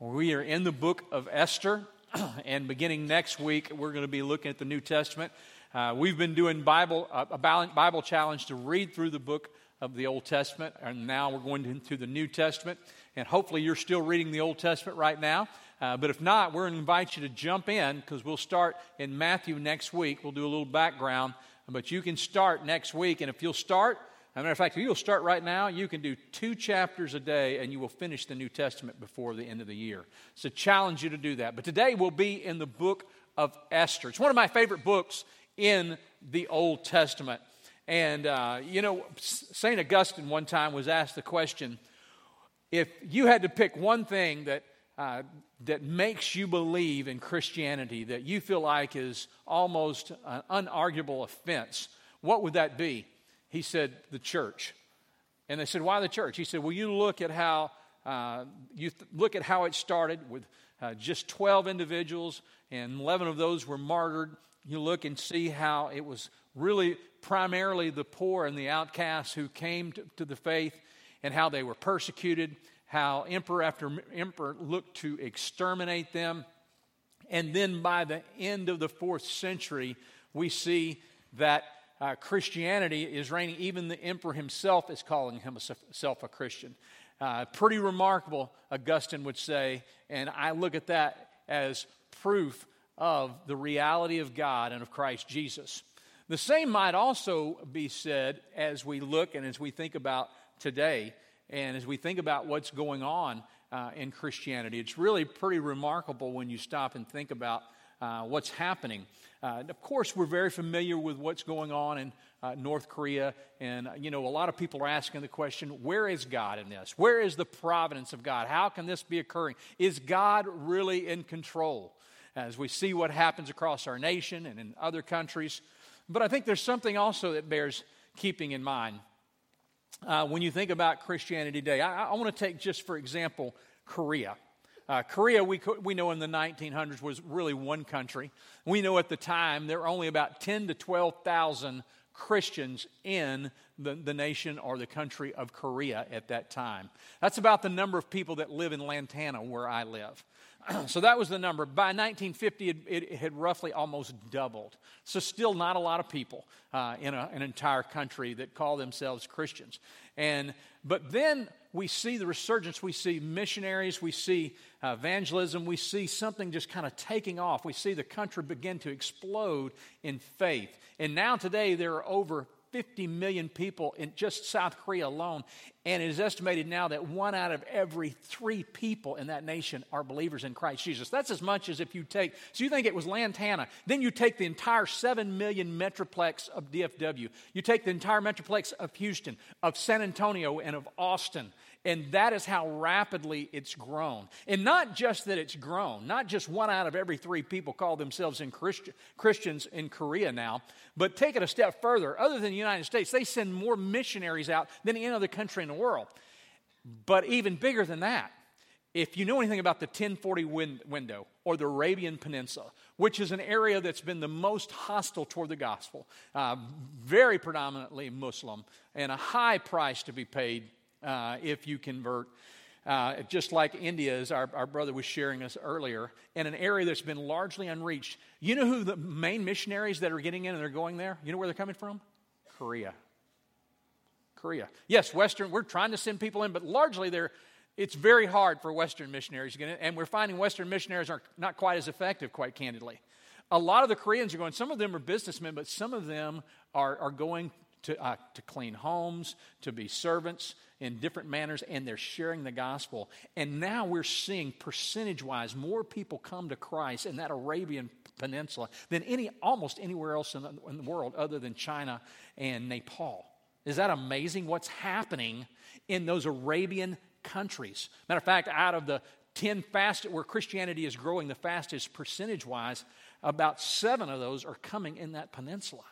We are in the book of Esther, and beginning next week, we're going to be looking at the New Testament. We've been doing Bible challenge to read through the book of the Old Testament, and now we're going into the New Testament. And hopefully you're still reading the Old Testament right now. But if not, we're going to invite you to jump in, because we'll start in Matthew next week. We'll do a little background, but you can start next week. And if you'll start, as a matter of fact, if you'll start right now, you can do 2 chapters a day, and you will finish the New Testament before the end of the year. So challenge you to do that. But today we'll be in the book of Esther. It's one of my favorite books in the Old Testament. And, St. Augustine one time was asked the question, if you had to pick one thing that makes you believe in Christianity, that you feel like is almost an unarguable offense, what would that be? He said, the church. And they said, why the church? He said, well, you look at how it started with just 12 individuals, and 11 of those were martyred. You look and see how it was really primarily the poor and the outcasts who came to the faith, and how they were persecuted, how emperor after emperor looked to exterminate them. And then by the end of the 4th century, we see that Christianity is reigning. Even the emperor himself is calling himself a Christian. Pretty remarkable, Augustine would say, and I look at that as proof of the reality of God and of Christ Jesus. The same might also be said as we look and as we think about today, and as we think about what's going on in Christianity. It's really pretty remarkable when you stop and think about what's happening. Of course, we're very familiar with what's going on in North Korea. And, a lot of people are asking the question, where is God in this? Where is the providence of God? How can this be occurring? Is God really in control? As we see what happens across our nation and in other countries. But I think there's something also that bears keeping in mind. When you think about Christianity today, I want to take just for example Korea. Korea, we know in the 1900s was really one country. We know at the time there were only about 10 to 12,000 Christians in the nation or the country of Korea at that time. That's about the number of people that live in Lantana where I live. So that was the number. By 1950, it had roughly almost doubled. So still not a lot of people in an entire country that call themselves Christians. But then we see the resurgence. We see missionaries. We see evangelism. We see something just kind of taking off. We see the country begin to explode in faith. And now today there are over 50 million people in just South Korea alone, and it is estimated now that 1 out of every 3 people in that nation are believers in Christ Jesus. That's as much as if you take, so you think it was Lantana, then you take the entire 7 million metroplex of DFW, you take the entire metroplex of Houston, of San Antonio, and of Austin, and that is how rapidly it's grown. And not just that it's grown, not just 1 out of every 3 people call themselves Christians in Korea now, but take it a step further. Other than the United States, they send more missionaries out than any other country in the world. But even bigger than that, if you know anything about the 1040 window or the Arabian Peninsula, which is an area that's been the most hostile toward the gospel, very predominantly Muslim, and a high price to be paid if you convert. Just like India, as our brother was sharing us earlier, in an area that's been largely unreached. You know who the main missionaries that are getting in and they're going there? You know where they're coming from? Korea. Yes, Western, we're trying to send people in, but largely it's very hard for Western missionaries to get in, and we're finding Western missionaries are not quite as effective, quite candidly. A lot of the Koreans are going, some of them are businessmen, but some of them are going to clean homes, to be servants in different manners, and they're sharing the gospel. And now we're seeing percentage-wise more people come to Christ in that Arabian Peninsula than almost anywhere else in the world other than China and Nepal. Is that amazing what's happening in those Arabian countries? Matter of fact, out of the 10 fastest, where Christianity is growing the fastest percentage-wise, about 7 of those are coming in that peninsula.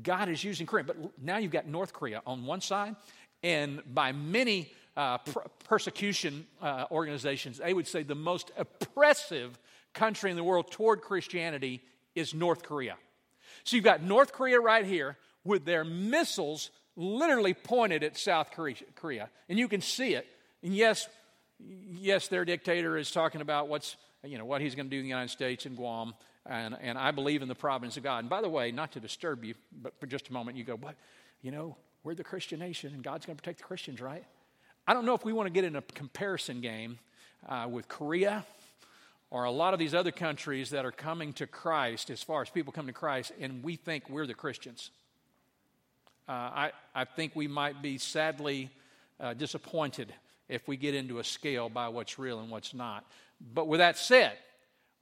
God is using Korea. But now you've got North Korea on one side, and by many persecution organizations, they would say the most oppressive country in the world toward Christianity is North Korea. So you've got North Korea right here with their missiles literally pointed at South Korea, and you can see it. And yes, Yes, their dictator is talking about what he's going to do in the United States and Guam, and I believe in the providence of God. And by the way, not to disturb you, but for just a moment, you go, "What? We're the Christian nation, and God's going to protect the Christians, right?" I don't know if we want to get in a comparison game with Korea or a lot of these other countries that are coming to Christ, as far as people come to Christ, and we think we're the Christians. I think we might be sadly disappointed if we get into a scale by what's real and what's not. But with that said,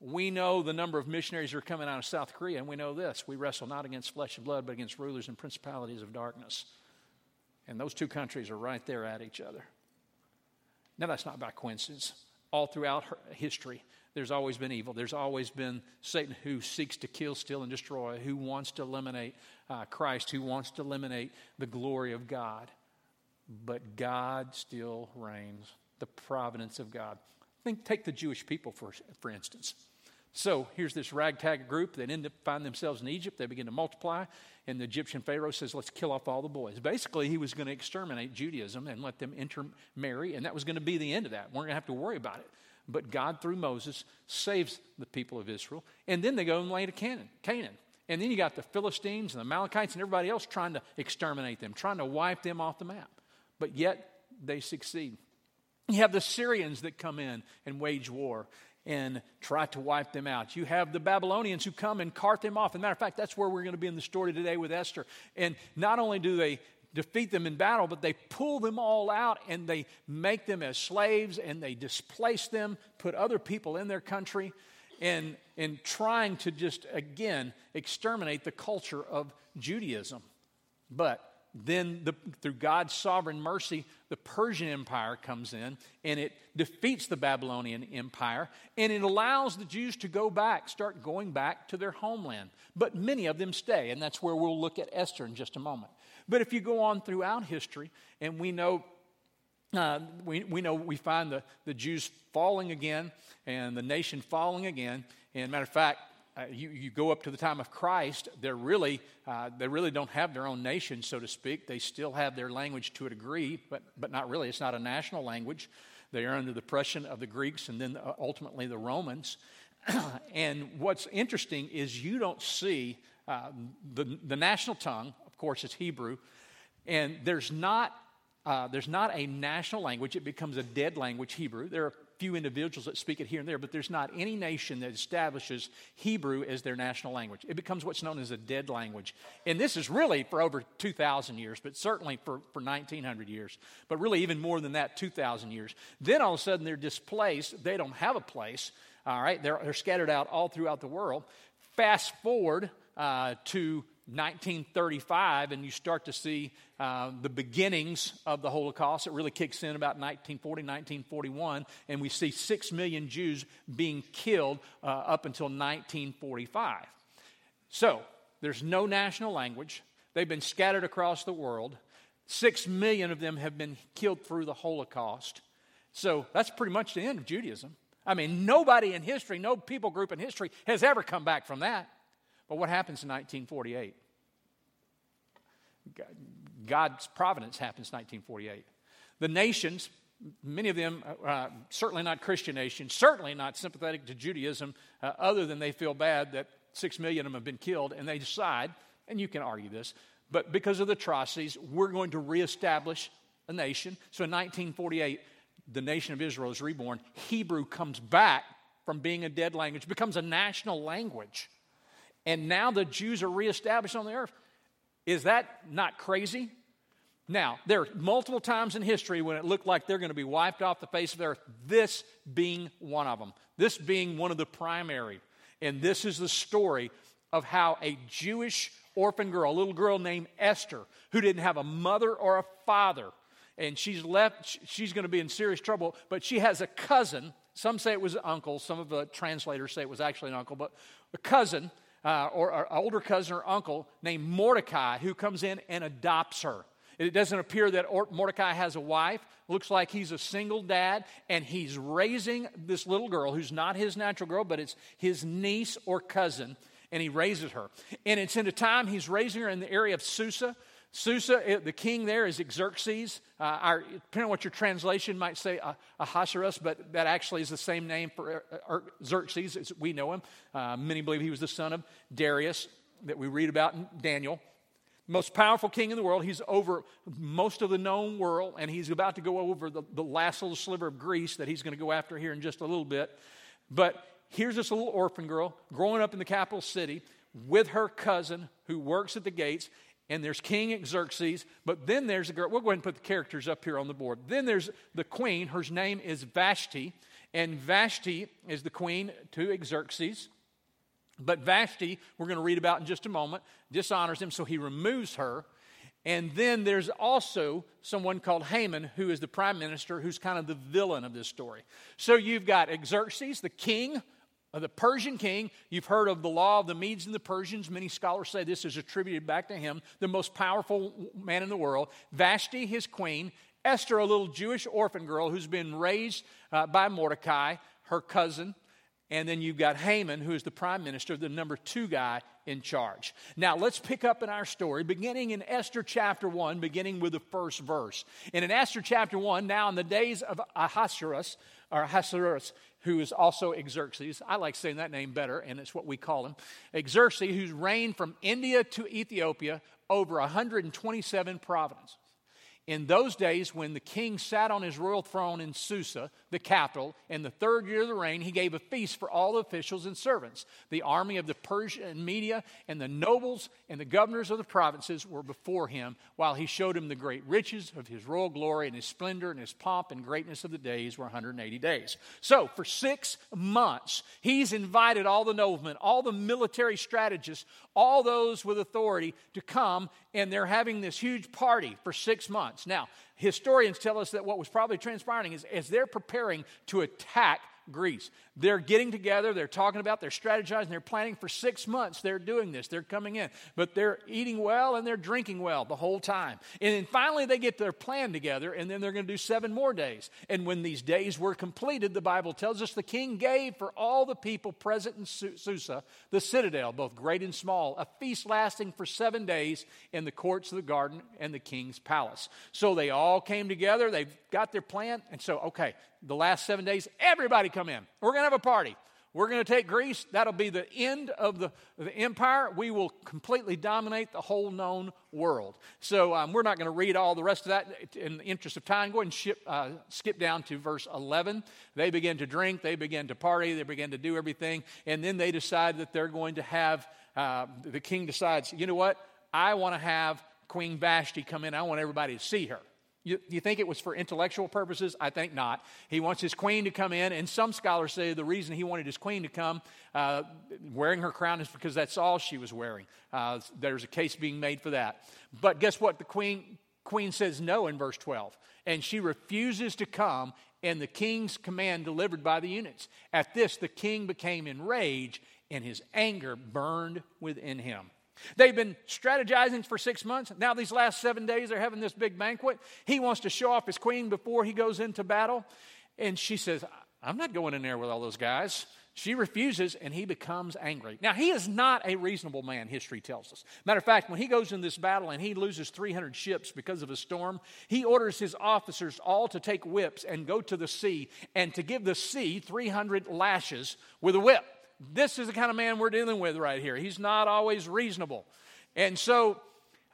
we know the number of missionaries who are coming out of South Korea, and we know this. We wrestle not against flesh and blood, but against rulers and principalities of darkness. And those two countries are right there at each other. Now, that's not by coincidence. All throughout history, there's always been evil. There's always been Satan who seeks to kill, steal, and destroy, who wants to eliminate Christ, who wants to eliminate the glory of God. But God still reigns, the providence of God. Take the Jewish people, for instance. So here's this ragtag group that end up finding themselves in Egypt. They begin to multiply, and the Egyptian Pharaoh says, "Let's kill off all the boys." Basically, he was going to exterminate Judaism and let them intermarry, and that was going to be the end of that. We're going to have to worry about it. But God, through Moses, saves the people of Israel, and then they go and lay to Canaan. And then you got the Philistines and the Amalekites and everybody else trying to exterminate them, trying to wipe them off the map. But yet they succeed. You have the Syrians that come in and wage war and try to wipe them out. You have the Babylonians who come and cart them off. As a matter of fact, that's where we're going to be in the story today with Esther. And not only do they defeat them in battle, but they pull them all out and they make them as slaves and they displace them, put other people in their country, and in trying to just, again, exterminate the culture of Judaism. But then through God's sovereign mercy, the Persian Empire comes in, and it defeats the Babylonian Empire, and it allows the Jews to start going back to their homeland. But many of them stay, and that's where we'll look at Esther in just a moment. But if you go on throughout history, and we know we find the Jews falling again, and the nation falling again. And matter of fact, you go up to the time of Christ, they really don't have their own nation, so to speak. They still have their language to a degree, but not really. It's not a national language. They are under the oppression of the Greeks and then ultimately the Romans. And what's interesting is you don't see the national tongue. Of course, it's Hebrew, and there's not a national language. It becomes a dead language, Hebrew. There are few individuals that speak it here and there, but there's not any nation that establishes Hebrew as their national language. It becomes what's known as a dead language. And this is really for over 2,000 years, but certainly for 1,900 years, but really even more than that, 2,000 years. Then all of a sudden they're displaced. They don't have a place, all right? They're scattered out all throughout the world. Fast forward to 1935, and you start to see the beginnings of the Holocaust. It really kicks in about 1940, 1941, and we see 6 million Jews being killed up until 1945. So there's no national language. They've been scattered across the world. 6 million of them have been killed through the Holocaust. So that's pretty much the end of Judaism. I mean, nobody in history, no people group in history has ever come back from that. But what happens in 1948? God's providence happens in 1948. The nations, many of them certainly not Christian nations, certainly not sympathetic to Judaism, other than they feel bad that 6 million of them have been killed, and they decide, and you can argue this, but because of the atrocities, we're going to reestablish a nation. So in 1948, the nation of Israel is reborn. Hebrew comes back from being a dead language, becomes a national language. And now the Jews are reestablished on the earth. Is that not crazy? Now, there are multiple times in history when it looked like they're going to be wiped off the face of the earth, this being one of them, this being one of the primary. And this is the story of how a Jewish orphan girl, a little girl named Esther, who didn't have a mother or a father, and she's going to be in serious trouble, but she has a cousin. Some say it was an uncle. Some of the translators say it was actually an uncle, but a cousin, or an older cousin or uncle named Mordecai, who comes in and adopts her. It doesn't appear that Mordecai has a wife. Looks like he's a single dad, and he's raising this little girl who's not his natural girl, but it's his niece or cousin, and he raises her. And it's in a time he's raising her in the area of Susa. Susa, the king there is Xerxes. Depending on what your translation might say, Ahasuerus, but that actually is the same name for Xerxes as we know him. Many believe he was the son of Darius that we read about in Daniel. Most powerful king in the world. He's over most of the known world, and he's about to go over the last little sliver of Greece that he's going to go after here in just a little bit. But here's this little orphan girl growing up in the capital city with her cousin who works at the gates. And there's King Xerxes, but then there's a girl. We'll go ahead and put the characters up here on the board. Then there's the queen. Her name is Vashti, and Vashti is the queen to Xerxes. But Vashti, we're going to read about in just a moment, dishonors him, so he removes her. And then there's also someone called Haman, who is the prime minister, who's kind of the villain of this story. So you've got Xerxes, the king, the Persian king. You've heard of the law of the Medes and the Persians. Many scholars say this is attributed back to him, the most powerful man in the world. Vashti, his queen. Esther, a little Jewish orphan girl who's been raised by Mordecai, her cousin. And then you've got Haman, who is the prime minister, the number two guy in charge. Now, let's pick up in our story, beginning in Esther chapter 1, beginning with the first verse. And in Esther chapter 1, now in the days of Ahasuerus, who is also Xerxes. I like saying that name better, and it's what we call him. Xerxes, who's reigned from India to Ethiopia over 127 provinces. In those days, when the king sat on his royal throne in Susa, the capital, in the third year of the reign, he gave a feast for all the officials and servants. The army of the Persia and Media and the nobles and the governors of the provinces were before him, while he showed him the great riches of his royal glory and his splendor, and his pomp and greatness of the days were 180 days. So, for 6 months, he's invited all the noblemen, all the military strategists, all those with authority to come, and they're having this huge party for 6 months. Now, historians tell us that what was probably transpiring is as they're preparing to attack Greece, they're getting together, they're talking about, they're strategizing, they're planning for 6 months, they're doing this, they're coming in, but they're eating well and they're drinking well the whole time. And then finally they get their plan together, and then they're going to do 7 more days. And when these days were completed, the Bible tells us the king gave for all the people present in Susa, the citadel, both great and small, a feast lasting for 7 days in the courts of the garden and the king's palace. So they all came together, they've got their plan, and so, okay, the last 7 days, everybody come in. We're going to have a party. We're going to take Greece. That'll be the end of the empire. We will completely dominate the whole known world. So we're not going to read all the rest of that in the interest of time. Go ahead and skip down to verse 11. They begin to drink. They begin to party. They begin to do everything. And then they decide that they're going to have, the king decides, you know what? I want to have Queen Vashti come in. I want everybody to see her. You think it was for intellectual purposes? I think not. He wants his queen to come in, and some scholars say the reason he wanted his queen to come wearing her crown is because that's all she was wearing. There's a case being made for that. But guess what? The queen says no in verse 12, and she refuses to come, and the king's command delivered by the eunuchs. At this, the king became enraged, and his anger burned within him. They've been strategizing for 6 months. Now these last 7 days, they're having this big banquet. He wants to show off his queen before he goes into battle. And she says, I'm not going in there with all those guys. She refuses, and he becomes angry. Now, he is not a reasonable man, history tells us. Matter of fact, when he goes in this battle and he loses 300 ships because of a storm, he orders his officers all to take whips and go to the sea and to give the sea 300 lashes with a whip. This is the kind of man we're dealing with right here. He's not always reasonable. And so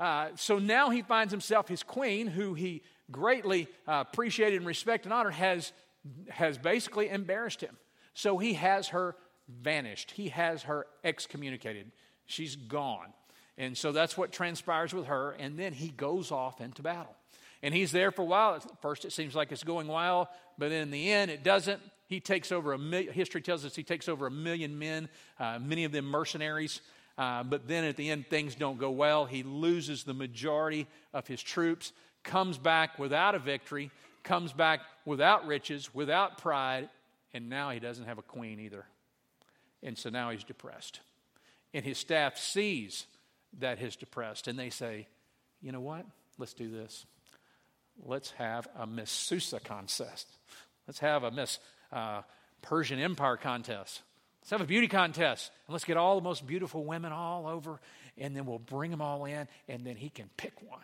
now he finds himself, his queen, who he greatly appreciated and respected and honored, has basically embarrassed him. So he has her vanished. He has her excommunicated. She's gone. And so that's what transpires with her. And then he goes off into battle. And he's there for a while. At first it seems like it's going well, but then in the end it doesn't. He takes over history tells us he takes over 1 million men, many of them mercenaries. But then at the end, things don't go well. He loses the majority of his troops, comes back without a victory, comes back without riches, without pride, and now he doesn't have a queen either. And so now he's depressed. And his staff sees that he's depressed, and they say, you know what? Let's do this. Let's have a Miss Susa contest. Let's have a Miss Persian Empire contest. Let's have a beauty contest. And let's get all the most beautiful women all over, and then we'll bring them all in, and then he can pick one.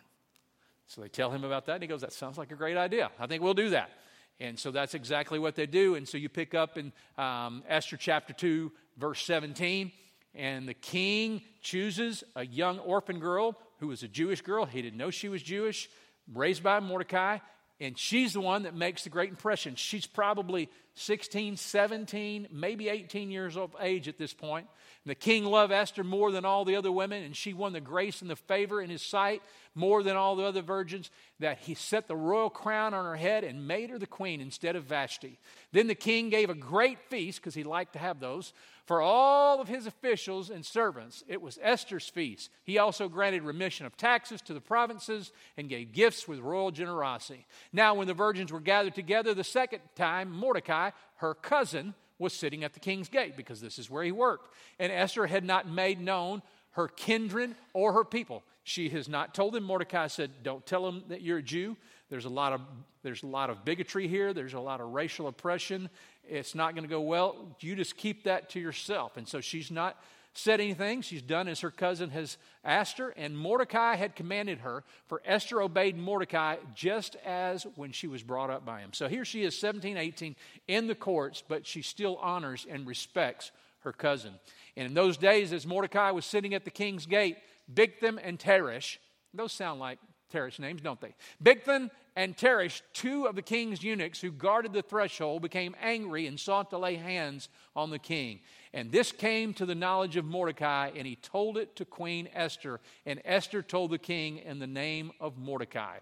So they tell him about that, and he goes, that sounds like a great idea. I think we'll do that. And so that's exactly what they do. And so you pick up in Esther chapter 2, verse 17, and the king chooses a young orphan girl who was a Jewish girl. He didn't know she was Jewish, raised by Mordecai, and she's the one that makes the great impression. She's probably 16, 17, maybe 18 years of age at this point. And the king loved Esther more than all the other women, and she won the grace and the favor in his sight more than all the other virgins, that he set the royal crown on her head and made her the queen instead of Vashti. Then the king gave a great feast, because he liked to have those, for all of his officials and servants. It was Esther's feast. He also granted remission of taxes to the provinces and gave gifts with royal generosity. Now when the virgins were gathered together the second time, Mordecai, her cousin, was sitting at the king's gate, because this is where he worked. And Esther had not made known her kindred or her people. She has not told them. Mordecai said, don't tell them that you're a Jew. There's a lot of bigotry here. There's a lot of racial oppression. It's not going to go well. You just keep that to yourself. And so she's not said anything. She's done as her cousin has asked her. And Mordecai had commanded her, for Esther obeyed Mordecai just as when she was brought up by him. So here she is, 17, 18, in the courts, but she still honors and respects her cousin. And in those days, as Mordecai was sitting at the king's gate, Bigthen and Teresh, those sound like Teresh names, don't they? Bigthen and Teresh, two of the king's eunuchs who guarded the threshold, became angry and sought to lay hands on the king. And this came to the knowledge of Mordecai, and he told it to Queen Esther. And Esther told the king in the name of Mordecai.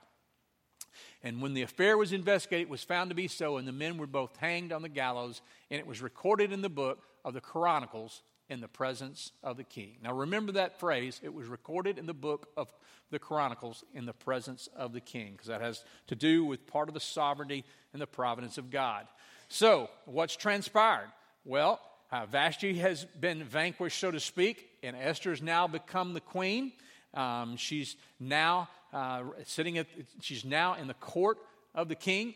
And when the affair was investigated, it was found to be so, and the men were both hanged on the gallows, and it was recorded in the book of the Chronicles in the presence of the king. Now remember that phrase, it was recorded in the book of the Chronicles in the presence of the king, because that has to do with part of the sovereignty and the providence of God. So what's transpired? Well, Vashti has been vanquished, so to speak, and Esther has now become the queen. She's now she's now in the court of the king,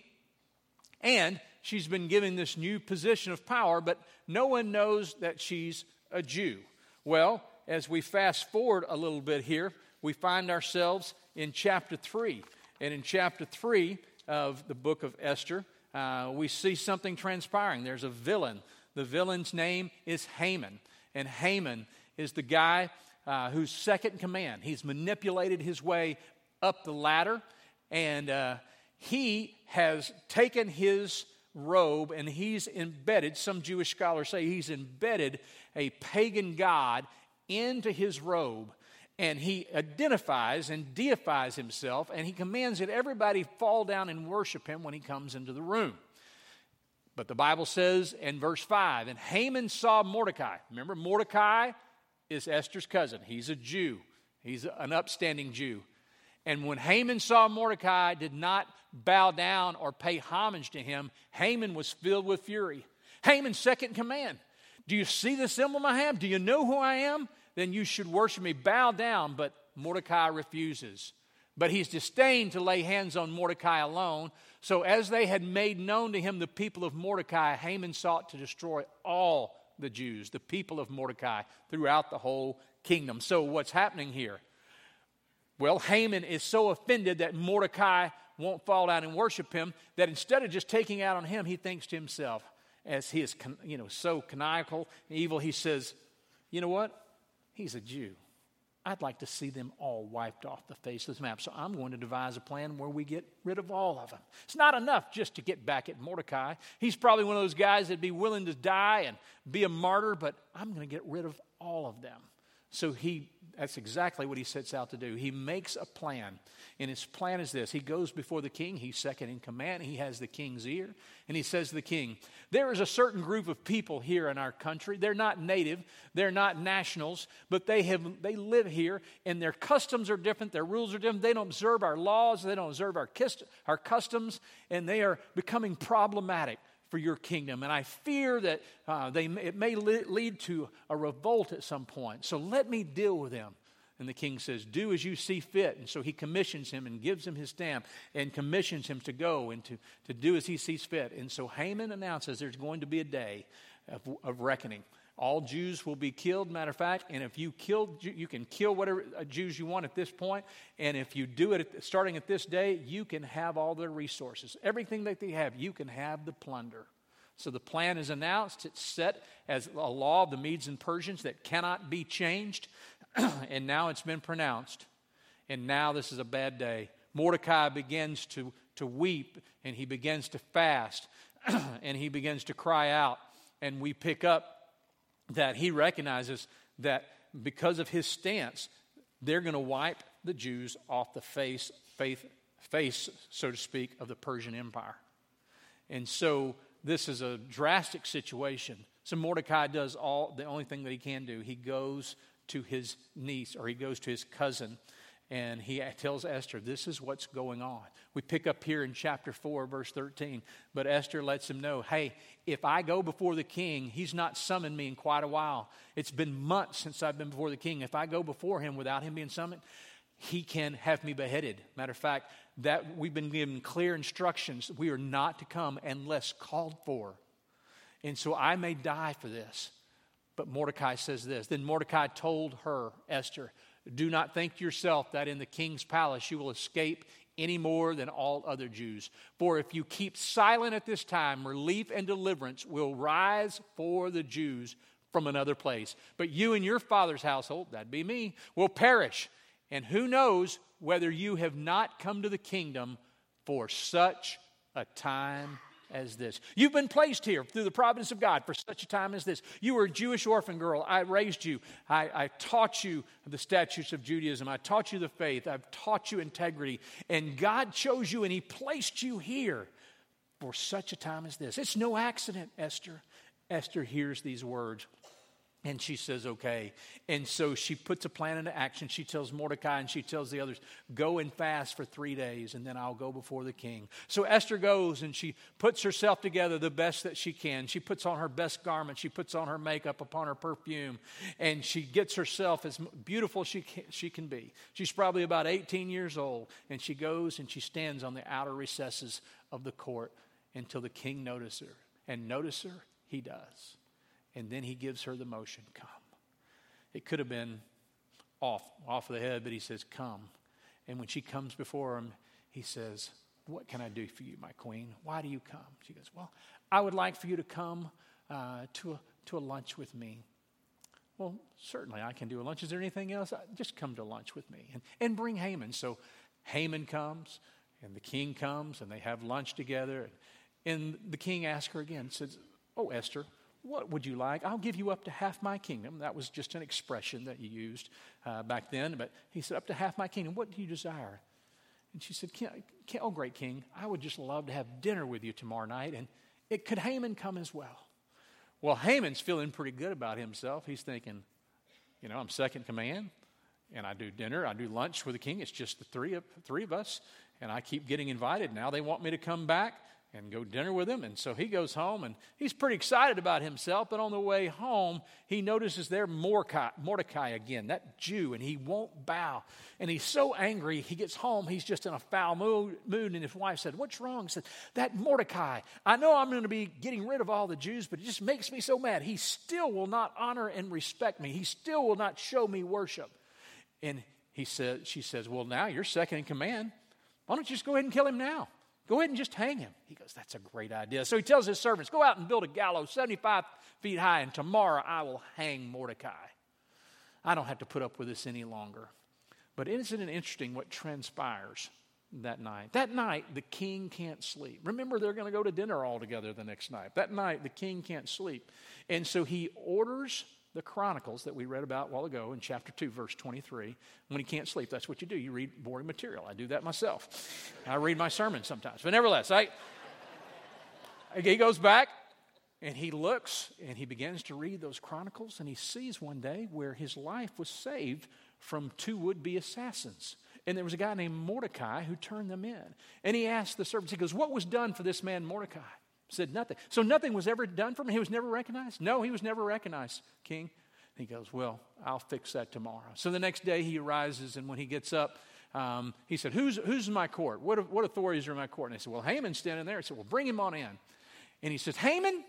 and she's been given this new position of power, but no one knows that she's a Jew. Well, as we fast forward a little bit here, we find ourselves in chapter 3. And in chapter 3 of the book of Esther, we see something transpiring. There's a villain. The villain's name is Haman. And Haman is the guy who's second in command. He's manipulated his way up the ladder, and he has taken his robe, and he's embedded, some Jewish scholars say he's embedded a pagan god into his robe, and he identifies and deifies himself, and he commands that everybody fall down and worship him when he comes into the room. But the Bible says in verse 5, and Haman saw Mordecai. Remember, Mordecai is Esther's cousin. He's a Jew. He's an upstanding Jew. And when Haman saw Mordecai did not bow down or pay homage to him, Haman was filled with fury. Haman's second in command. Do you see this emblem I have? Do you know who I am? Then you should worship me. Bow down. But Mordecai refuses. But he's disdained to lay hands on Mordecai alone. So as they had made known to him the people of Mordecai, Haman sought to destroy all the Jews, the people of Mordecai, throughout the whole kingdom. So what's happening here? Well, Haman is so offended that Mordecai won't fall down and worship him, that instead of just taking out on him, he thinks to himself, as he is so canonical and evil, he says, you know what? He's a Jew. I'd like to see them all wiped off the face of this map, so I'm going to devise a plan where we get rid of all of them. It's not enough just to get back at Mordecai. He's probably one of those guys that'd be willing to die and be a martyr, but I'm going to get rid of all of them. So that's exactly what he sets out to do. He makes a plan, and his plan is this. He goes before the king. He's second in command. He has the king's ear, and he says to the king, there is a certain group of people here in our country. They're not native. They're not nationals, but they live here, and their customs are different. Their rules are different. They don't observe our laws. They don't observe our customs, and they are becoming problematic for your kingdom, and I fear that it may lead to a revolt at some point. So let me deal with them. And the king says, do as you see fit. And so he commissions him and gives him his stamp and commissions him to go and to do as he sees fit. And so Haman announces there's going to be a day of reckoning, All Jews will be killed, matter of fact, and if you kill, you can kill whatever Jews you want at this point, and if you do it starting at this day, you can have all their resources. Everything that they have, you can have the plunder. So the plan is announced. It's set as a law of the Medes and Persians that cannot be changed, and now it's been pronounced, and now this is a bad day. Mordecai begins to weep, and he begins to fast, and he begins to cry out, and we pick up that he recognizes that because of his stance, they're going to wipe the Jews off the face, so to speak, of the Persian Empire. And so this is a drastic situation. So Mordecai does the only thing that he can do. He goes to his niece, or he goes to his cousin, and he tells Esther, this is what's going on. We pick up here in chapter 4, verse 13. But Esther lets him know, hey, if I go before the king, he's not summoned me in quite a while. It's been months since I've been before the king. If I go before him without him being summoned, he can have me beheaded. Matter of fact, that we've been given clear instructions. We are not to come unless called for. And so I may die for this. But Mordecai says this. Then Mordecai told her, Esther, do not think to yourself that in the king's palace you will escape any more than all other Jews. For if you keep silent at this time, relief and deliverance will rise for the Jews from another place. But you and your father's household, that'd be me, will perish. And who knows whether you have not come to the kingdom for such a time as this. You've been placed here through the providence of God for such a time as this. You were a Jewish orphan girl. I raised you. I taught you the statutes of Judaism. I taught you the faith. I've taught you integrity. And God chose you and he placed you here for such a time as this. It's no accident, Esther. Esther hears these words and she says, okay. And so she puts a plan into action. She tells Mordecai and she tells the others, go and fast for 3 days and then I'll go before the king. So Esther goes and she puts herself together the best that she can. She puts on her best garment. She puts on her makeup, upon her perfume. And she gets herself as beautiful as she can be. She's probably about 18 years old. And she goes and she stands on the outer recesses of the court until the king notices her. And notice her, he does. And then he gives her the motion, come. It could have been off of the head, but he says, come. And when she comes before him, he says, what can I do for you, my queen? Why do you come? She goes, well, I would like for you to come to a lunch with me. Well, certainly I can do a lunch. Is there anything else? Just come to lunch with me and bring Haman. So Haman comes, and the king comes, and they have lunch together. And the king asks her again, says, oh, Esther, what would you like? I'll give you up to half my kingdom. That was just an expression that you used back then. But he said, up to half my kingdom. What do you desire? And she said, oh, great king, I would just love to have dinner with you tomorrow night. And could Haman come as well? Well, Haman's feeling pretty good about himself. He's thinking, I'm second command, and I do dinner. I do lunch with the king. It's just the three of us, and I keep getting invited. Now they want me to come back and go dinner with him. And so he goes home, and he's pretty excited about himself. But on the way home, he notices there Mordecai again, that Jew, and he won't bow. And he's so angry, he gets home, he's just in a foul mood. And his wife said, what's wrong? He said, that Mordecai, I know I'm going to be getting rid of all the Jews, but it just makes me so mad. He still will not honor and respect me. He still will not show me worship. And she says, well, now you're second in command. Why don't you just go ahead and kill him now? Go ahead and just hang him. He goes, that's a great idea. So he tells his servants, go out and build a gallows 75 feet high, and tomorrow I will hang Mordecai. I don't have to put up with this any longer. But isn't it interesting what transpires that night? That night, the king can't sleep. Remember, they're going to go to dinner all together the next night. That night, the king can't sleep. And so he orders the Chronicles that we read about a while ago in chapter 2, verse 23. When he can't sleep, that's what you do. You read boring material. I do that myself. I read my sermon sometimes. But nevertheless, he goes back, and he looks, and he begins to read those Chronicles, and he sees one day where his life was saved from two would-be assassins. And there was a guy named Mordecai who turned them in. And he asked the servants, he goes, what was done for this man Mordecai? Said nothing. So nothing was ever done for him? He was never recognized? No, he was never recognized, king. He goes, well, I'll fix that tomorrow. So the next day he arises, and when he gets up, he said, who's in my court? What authorities are in my court? And they said, well, Haman's standing there. He said, well, bring him on in. And he says, Haman,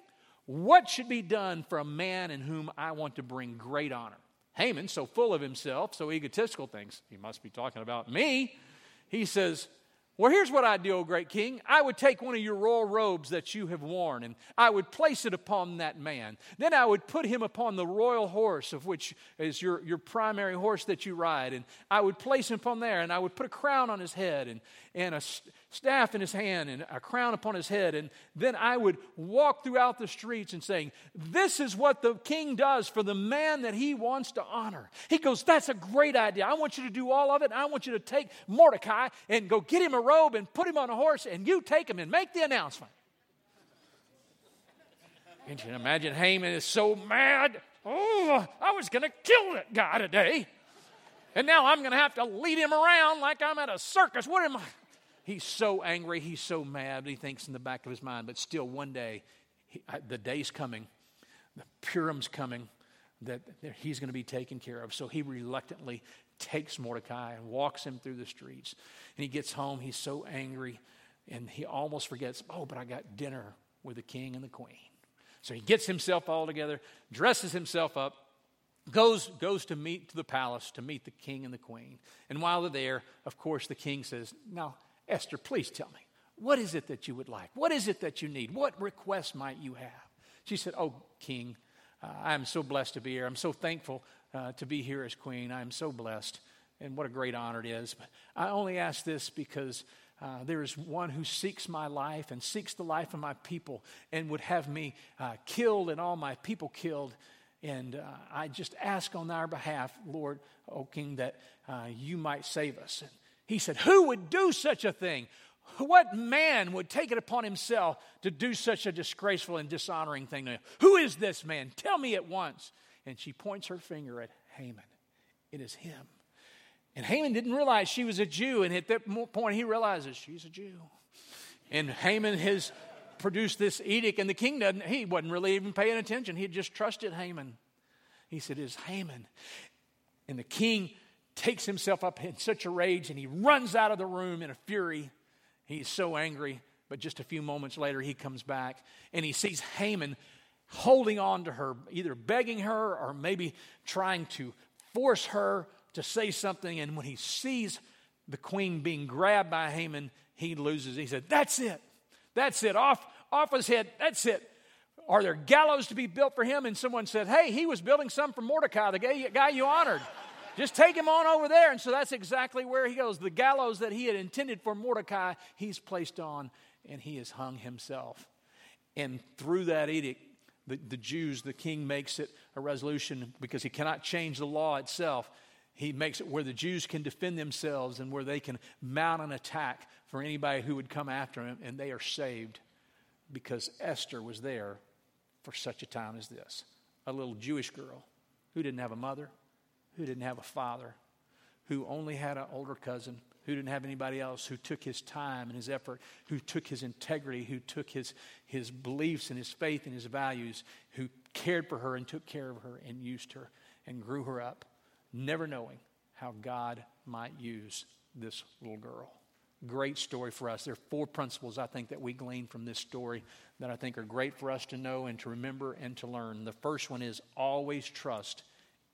What should be done for a man in whom I want to bring great honor? Haman, so full of himself, so egotistical, thinks he must be talking about me. He says, well, here's what I'd do, O great king. I would take one of your royal robes that you have worn, and I would place it upon that man. Then I would put him upon the royal horse, of which is your primary horse that you ride. And I would place him upon there, and I would put a crown on his head, and a staff in his hand, and a crown upon his head. And then I would walk throughout the streets and saying, this is what the king does for the man that he wants to honor. He goes, that's a great idea. I want you to do all of it. I want you to take Mordecai and go get him a robe and put him on a horse, and you take him and make the announcement. Can you imagine Haman is so mad? Oh, I was going to kill that guy today, and now I'm going to have to lead him around like I'm at a circus. What am I? He's so angry, he's so mad, he thinks in the back of his mind, but still one day, the day's coming, the Purim's coming, that he's going to be taken care of. So he reluctantly takes Mordecai and walks him through the streets. And he gets home, he's so angry, and he almost forgets, oh, but I got dinner with the king and the queen. So he gets himself all together, dresses himself up, goes to the palace to meet the king and the queen. And while they're there, of course, the king says, now, Esther, please tell me, what is it that you would like? What is it that you need? What request might you have? She said, oh, king, I am so blessed to be here. I'm so thankful to be here as queen. I am so blessed, and what a great honor it is. But I only ask this because there is one who seeks my life and seeks the life of my people and would have me killed and all my people killed. And I just ask on our behalf, Lord, O king, that you might save us. He said, who would do such a thing? What man would take it upon himself to do such a disgraceful and dishonoring thing to him? Who is this man? Tell me at once. And she points her finger at Haman. It is him. And Haman didn't realize she was a Jew. And at that point, he realizes she's a Jew. And Haman has produced this edict. And the king doesn't. He wasn't really even paying attention. He had just trusted Haman. He said, it's Haman. And the king takes himself up in such a rage, and he runs out of the room in a fury. He's so angry, but just a few moments later, he comes back, and he sees Haman holding on to her, either begging her or maybe trying to force her to say something. And when he sees the queen being grabbed by Haman, he loses. He said, that's it. That's it. Off his head. That's it. Are there gallows to be built for him? And someone said, hey, he was building some for Mordecai, the guy you honored. Just take him on over there. And so that's exactly where he goes. The gallows that he had intended for Mordecai, he's placed on, and he is hung himself. And through that edict, the Jews, the king makes it a resolution because he cannot change the law itself. He makes it where the Jews can defend themselves and where they can mount an attack for anybody who would come after him, and they are saved because Esther was there for such a time as this. A little Jewish girl who didn't have a mother, who didn't have a father, who only had an older cousin, who didn't have anybody else, who took his time and his effort, who took his integrity, who took his beliefs and his faith and his values, who cared for her and took care of her and used her and grew her up, never knowing how God might use this little girl. Great story for us. There are four principles, I think, that we glean from this story that I think are great for us to know and to remember and to learn. The first one is always trust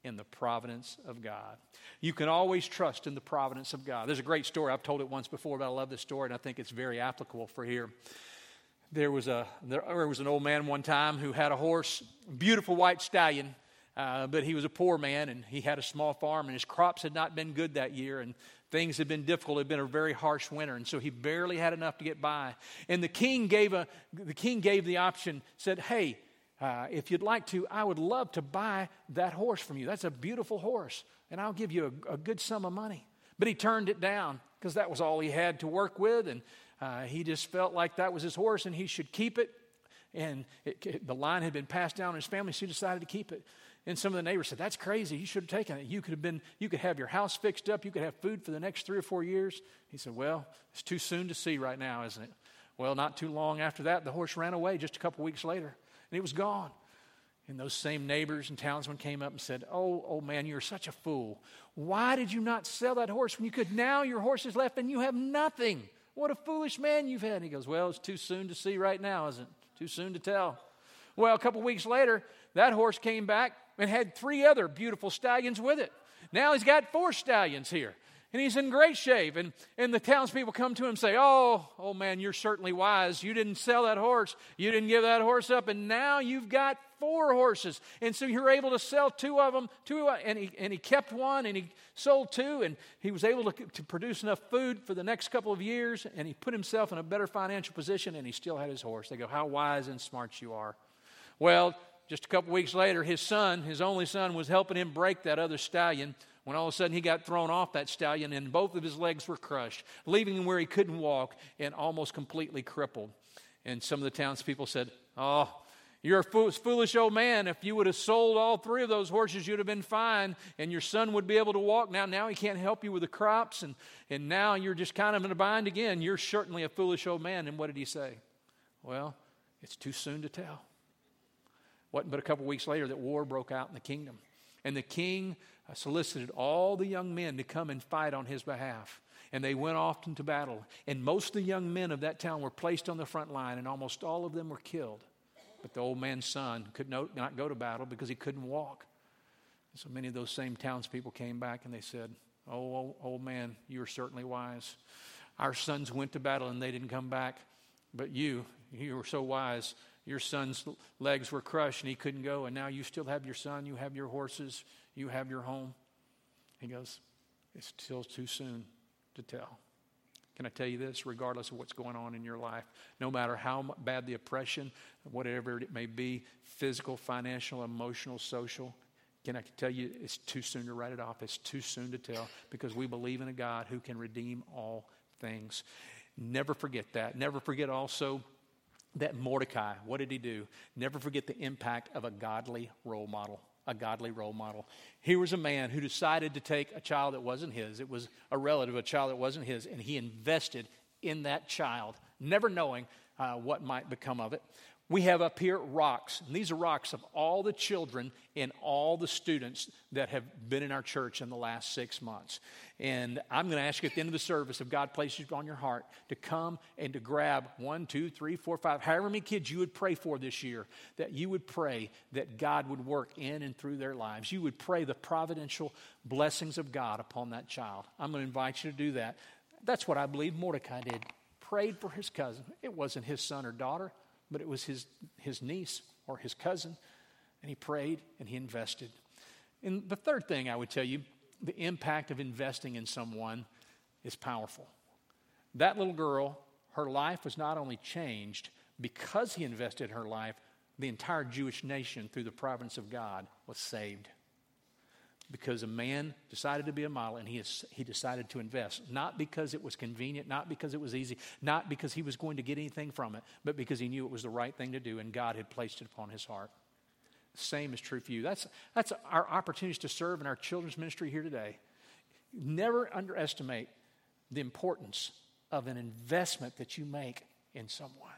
in the providence of God. You can always trust in the providence of God. There's a great story. I've told it once before, but I love this story, and I think it's very applicable for here. There was an old man one time who had a horse, beautiful white stallion, but he was a poor man, and he had a small farm, and his crops had not been good that year, and things had been difficult. It had been a very harsh winter, and so he barely had enough to get by. And the king gave the option, said, hey, if you'd like to, I would love to buy that horse from you. That's a beautiful horse, and I'll give you a good sum of money. But he turned it down because that was all he had to work with, and he just felt like that was his horse and he should keep it. And the line had been passed down in his family, so he decided to keep it. And some of the neighbors said, that's crazy. You should have taken it. You could have your house fixed up. You could have food for the next 3 or 4 years. He said, well, it's too soon to see right now, isn't it? Well, not too long after that, the horse ran away just a couple weeks later. And it was gone. And those same neighbors and townsmen came up and said, oh, old man, you're such a fool. Why did you not sell that horse when you could? Now your horse is left and you have nothing. What a foolish man you've had. And he goes, well, it's too soon to see right now, isn't it? Too soon to tell. Well, a couple weeks later, that horse came back and had 3 other beautiful stallions with it. Now he's got 4 stallions here, and he's in great shape. And the townspeople come to him and say, oh, man, you're certainly wise. You didn't sell that horse. You didn't give that horse up, and now you've got 4 horses. And so you're able to sell 2 of them, and he kept 1, and he sold 2, and he was able to produce enough food for the next couple of years, and he put himself in a better financial position, and he still had his horse. They go, how wise and smart you are. Well, just a couple weeks later, his son, his only son, was helping him break that other stallion when all of a sudden he got thrown off that stallion, and both of his legs were crushed, leaving him where he couldn't walk and almost completely crippled. And some of the townspeople said, oh, you're a foolish old man. If you would have sold all 3 of those horses, you'd have been fine, and your son would be able to walk now. Now he can't help you with the crops, and now you're just kind of in a bind again. You're certainly a foolish old man. And what did he say? Well, it's too soon to tell. Wasn't but a couple weeks later that war broke out in the kingdom, and the king solicited all the young men to come and fight on his behalf. And they went off into battle, and most of the young men of that town were placed on the front line, and almost all of them were killed. But the old man's son could not go to battle because he couldn't walk. And so many of those same townspeople came back and they said, oh, old man, you are certainly wise. Our sons went to battle and they didn't come back. But you were so wise. Your son's legs were crushed and he couldn't go. And now you still have your son. You have your horses. You have your home. He goes, it's still too soon to tell. Can I tell you this? Regardless of what's going on in your life, no matter how bad the oppression, whatever it may be, physical, financial, emotional, social, can I tell you it's too soon to write it off. It's too soon to tell, because we believe in a God who can redeem all things. Never forget that. Never forget also that Mordecai, what did he do? Never forget the impact of a godly role model. A godly role model. Here was a man who decided to take a child that wasn't his. It was a relative, a child that wasn't his, and he invested in that child, never knowing what might become of it. We have up here rocks, and these are rocks of all the children and all the students that have been in our church in the last 6 months. And I'm going to ask you at the end of the service, if God places you on your heart, to come and to grab 1, 2, 3, 4, 5, however many kids you would pray for this year, that you would pray that God would work in and through their lives. You would pray the providential blessings of God upon that child. I'm going to invite you to do that. That's what I believe Mordecai did. Prayed for his cousin. It wasn't his son or daughter, but it was his niece or his cousin, and he prayed and he invested. And the third thing I would tell you, the impact of investing in someone is powerful. That little girl, her life was not only changed because he invested in her life, the entire Jewish nation through the providence of God was saved. Because a man decided to be a model, and he decided to invest. Not because it was convenient, not because it was easy, not because he was going to get anything from it, but because he knew it was the right thing to do, and God had placed it upon his heart. Same is true for you. That's our opportunities to serve in our children's ministry here today. Never underestimate the importance of an investment that you make in someone.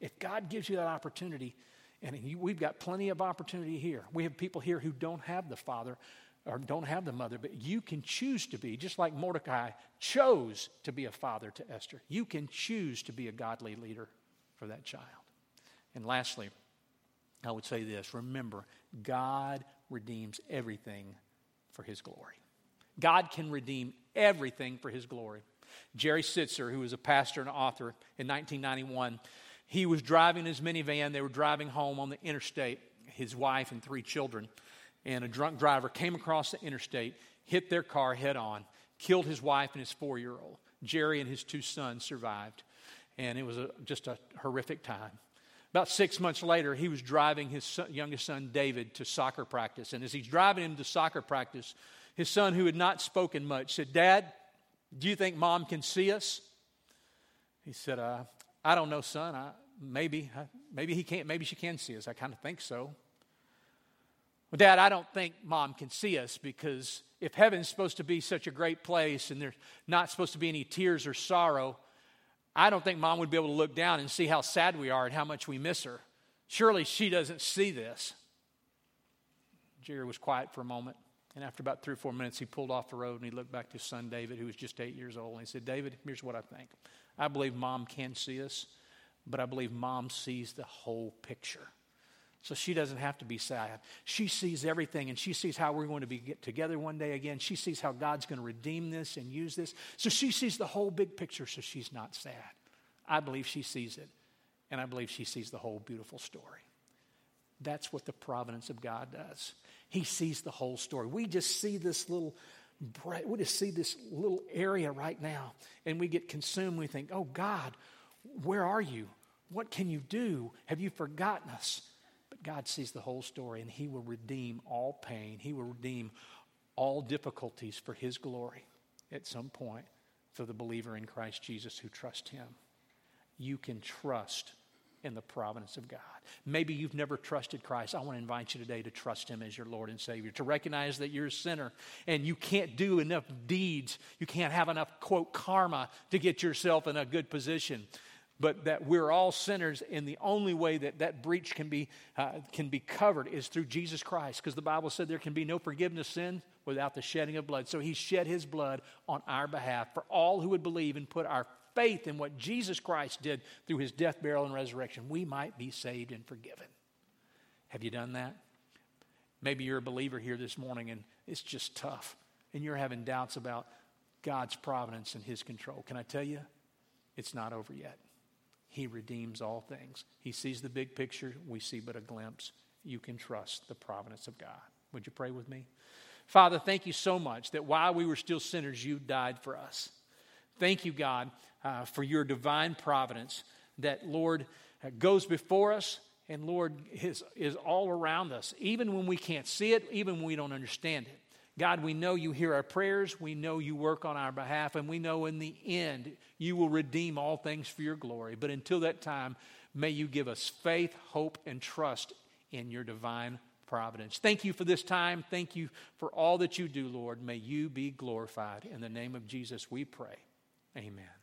If God gives you that opportunity, and we've got plenty of opportunity here. We have people here who don't have the father or don't have the mother, but you can choose to be, just like Mordecai chose to be a father to Esther. You can choose to be a godly leader for that child. And lastly, I would say this. Remember, God redeems everything for his glory. God can redeem everything for his glory. Jerry Sitzer, who was a pastor and author in 1991, he was driving his minivan. They were driving home on the interstate, his wife and 3 children. And a drunk driver came across the interstate, hit their car head on, killed his wife and his 4-year-old. Jerry and his 2 sons survived. And it was just a horrific time. About 6 months later, he was driving his youngest son, David, to soccer practice. And as he's driving him to soccer practice, his son, who had not spoken much, said, Dad, do you think Mom can see us? He said, I don't know, son. Maybe he can't. Maybe she can see us. I kind of think so. Well, Dad, I don't think Mom can see us, because if heaven's supposed to be such a great place and there's not supposed to be any tears or sorrow, I don't think Mom would be able to look down and see how sad we are and how much we miss her. Surely she doesn't see this. Jerry was quiet for a moment, and after about 3 or 4 minutes, he pulled off the road and he looked back to his son David, who was just 8 years old, and he said, David, here's what I think. I believe Mom can see us, but I believe Mom sees the whole picture. So she doesn't have to be sad. She sees everything, and she sees how we're going to get together one day again. She sees how God's going to redeem this and use this. So she sees the whole big picture, so she's not sad. I believe she sees it, and I believe she sees the whole beautiful story. That's what the providence of God does. He sees the whole story. We just see this little area right now, and we get consumed. We think, oh, God, where are you? What can you do? Have you forgotten us? But God sees the whole story, and he will redeem all pain. He will redeem all difficulties for his glory at some point for the believer in Christ Jesus who trusts him. You can trust in the providence of God. Maybe you've never trusted Christ. I want to invite you today to trust him as your Lord and Savior, to recognize that you're a sinner and you can't do enough deeds. You can't have enough, quote, karma to get yourself in a good position. But that we're all sinners, and the only way that that breach can be covered is through Jesus Christ, because the Bible said there can be no forgiveness of sin without the shedding of blood. So he shed his blood on our behalf for all who would believe and put our faith in what Jesus Christ did through his death, burial, and resurrection. We might be saved and forgiven. Have you done that? Maybe you're a believer here this morning, and it's just tough, and you're having doubts about God's providence and his control. Can I tell you? It's not over yet. He redeems all things. He sees the big picture. We see but a glimpse. You can trust the providence of God. Would you pray with me? Father, thank you so much that while we were still sinners, you died for us. Thank you, God, for your divine providence that, Lord, goes before us and, Lord, is all around us, even when we can't see it, even when we don't understand it. God, we know you hear our prayers. We know you work on our behalf. And we know in the end, you will redeem all things for your glory. But until that time, may you give us faith, hope, and trust in your divine providence. Thank you for this time. Thank you for all that you do, Lord. May you be glorified. In the name of Jesus, we pray. Amen.